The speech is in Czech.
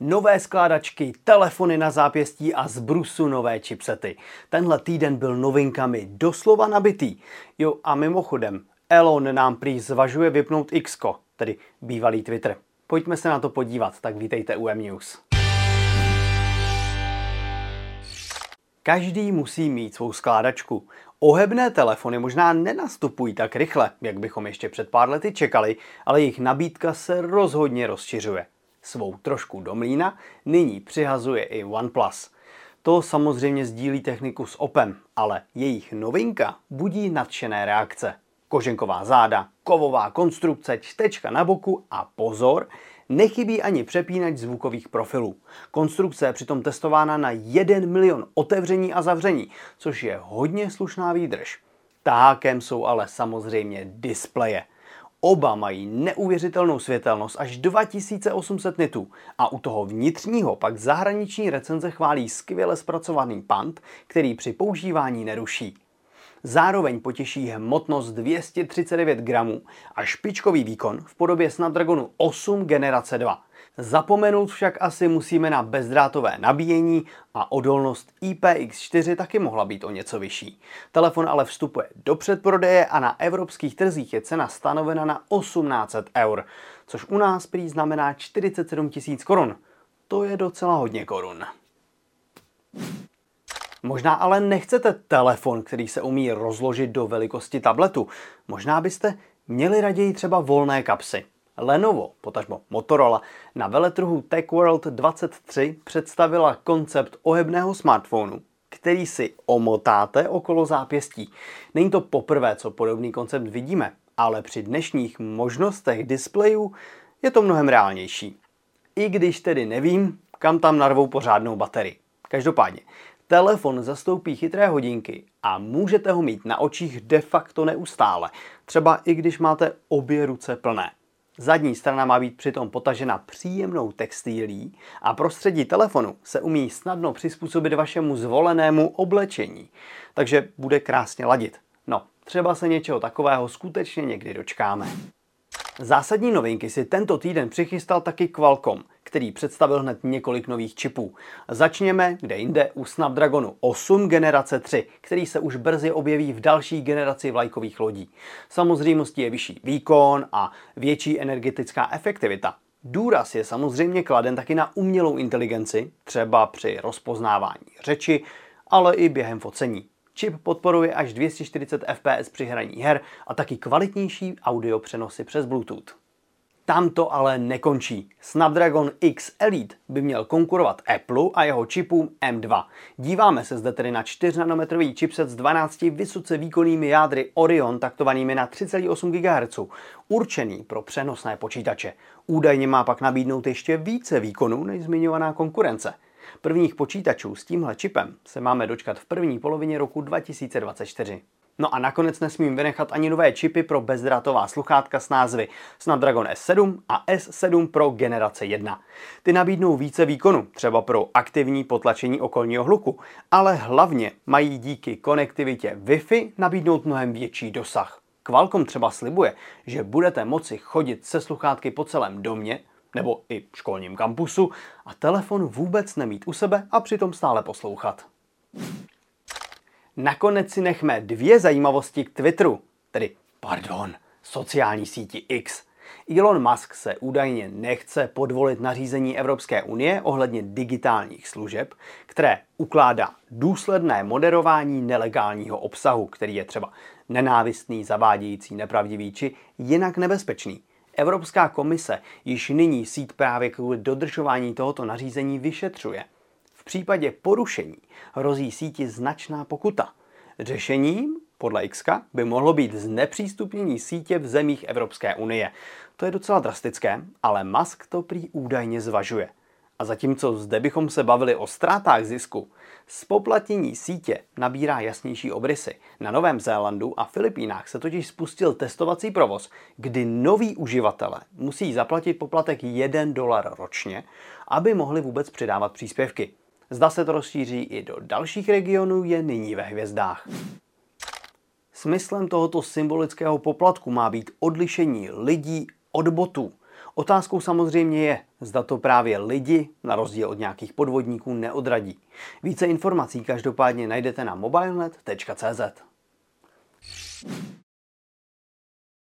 Nové skládačky, telefony na zápěstí a z brusu nové chipsety. Tenhle týden byl novinkami doslova nabitý. Jo a mimochodem, Elon nám prý zvažuje vypnout X, tedy bývalý Twitter. Pojďme se na to podívat, tak vítejte u M-News. Každý musí mít svou skládačku. Ohebné telefony možná nenastupují tak rychle, jak bychom ještě před pár lety čekali, ale jejich nabídka se rozhodně rozšiřuje. Svou trošku do mlýna nyní přihazuje i OnePlus. To samozřejmě sdílí techniku s Oppem, ale jejich novinka budí nadšené reakce. Koženková záda, kovová konstrukce, čtečka na boku a pozor, nechybí ani přepínač zvukových profilů. Konstrukce je přitom testována na 1 milion otevření a zavření, což je hodně slušná výdrž. Tahákem jsou ale samozřejmě displeje. Oba mají neuvěřitelnou světelnost až 2800 nitů a u toho vnitřního pak zahraniční recenze chválí skvěle zpracovaný pant, který při používání neruší. Zároveň potěší hmotnost 239 gramů a špičkový výkon v podobě Snapdragonu 8 generace 2. Zapomenout však asi musíme na bezdrátové nabíjení a odolnost IPX4 taky mohla být o něco vyšší. Telefon ale vstupuje do předprodeje a na evropských trzích je cena stanovena na 1800 eur, což u nás prý znamená 47 000 korun. To je docela hodně korun. Možná ale nechcete telefon, který se umí rozložit do velikosti tabletu. Možná byste měli raději třeba volné kapsy. Lenovo, potažmo Motorola, na veletrhu TechWorld 23 představila koncept ohebného smartphonu, který si omotáte okolo zápěstí. Není to poprvé, co podobný koncept vidíme, ale při dnešních možnostech displejů je to mnohem reálnější. I když tedy nevím, kam tam narvou pořádnou baterii. Každopádně, telefon zastoupí chytré hodinky a můžete ho mít na očích de facto neustále, třeba i když máte obě ruce plné. Zadní strana má být přitom potažena příjemnou textilí a prostředí telefonu se umí snadno přizpůsobit vašemu zvolenému oblečení, takže bude krásně ladit. No, třeba se něčeho takového skutečně někdy dočkáme. Zásadní novinky si tento týden přichystal taky Qualcomm, který představil hned několik nových čipů. Začněme kde jinde u Snapdragonu 8 generace 3, který se už brzy objeví v další generaci vlajkových lodí. Samozřejmostí je vyšší výkon a větší energetická efektivita. Důraz je samozřejmě kladen taky na umělou inteligenci, třeba při rozpoznávání řeči, ale i během focení. Čip podporuje až 240 fps při hraní her a taky kvalitnější audio přenosy přes Bluetooth. Tam to ale nekončí. Snapdragon X Elite by měl konkurovat Apple a jeho čipům M2. Díváme se zde tedy na 4nanometrový chipset s 12 vysoce výkonnými jádry Orion taktovanými na 3,8 GHz, určený pro přenosné počítače. Údajně má pak nabídnout ještě více výkonů než zmiňovaná konkurence. Prvních počítačů s tímhle čipem se máme dočkat v první polovině roku 2024. No a nakonec nesmím vynechat ani nové čipy pro bezdrátová sluchátka s názvy Snapdragon S7 a S7 Pro generace 1. Ty nabídnou více výkonu, třeba pro aktivní potlačení okolního hluku, ale hlavně mají díky konektivitě Wi-Fi nabídnout mnohem větší dosah. Qualcomm třeba slibuje, že budete moci chodit se sluchátky po celém domě nebo i školním kampusu a telefon vůbec nemít u sebe a přitom stále poslouchat. Nakonec si nechme dvě zajímavosti k Twitteru, tedy, pardon, sociální síti X. Elon Musk se údajně nechce podvolit nařízení Evropské unie ohledně digitálních služeb, které ukládá důsledné moderování nelegálního obsahu, který je třeba nenávistný, zavádějící, nepravdivý či jinak nebezpečný. Evropská komise již nyní síť právě kvůli dodržování tohoto nařízení vyšetřuje. V případě porušení hrozí síti značná pokuta. Řešením, podle X-ka, by mohlo být znepřístupnění sítě v zemích Evropské unie. To je docela drastické, ale Musk to prý údajně zvažuje. A zatímco zde bychom se bavili o ztrátách zisku, zpoplatnění sítě nabírá jasnější obrysy. Na Novém Zélandu a Filipínách se totiž spustil testovací provoz, kdy noví uživatelé musí zaplatit poplatek $1 ročně, aby mohli vůbec přidávat příspěvky. Zda se to rozšíří i do dalších regionů, je nyní ve hvězdách. Smyslem tohoto symbolického poplatku má být odlišení lidí od botů. Otázkou samozřejmě je, zda to právě lidi, na rozdíl od nějakých podvodníků, neodradí. Více informací každopádně najdete na mobilenet.cz.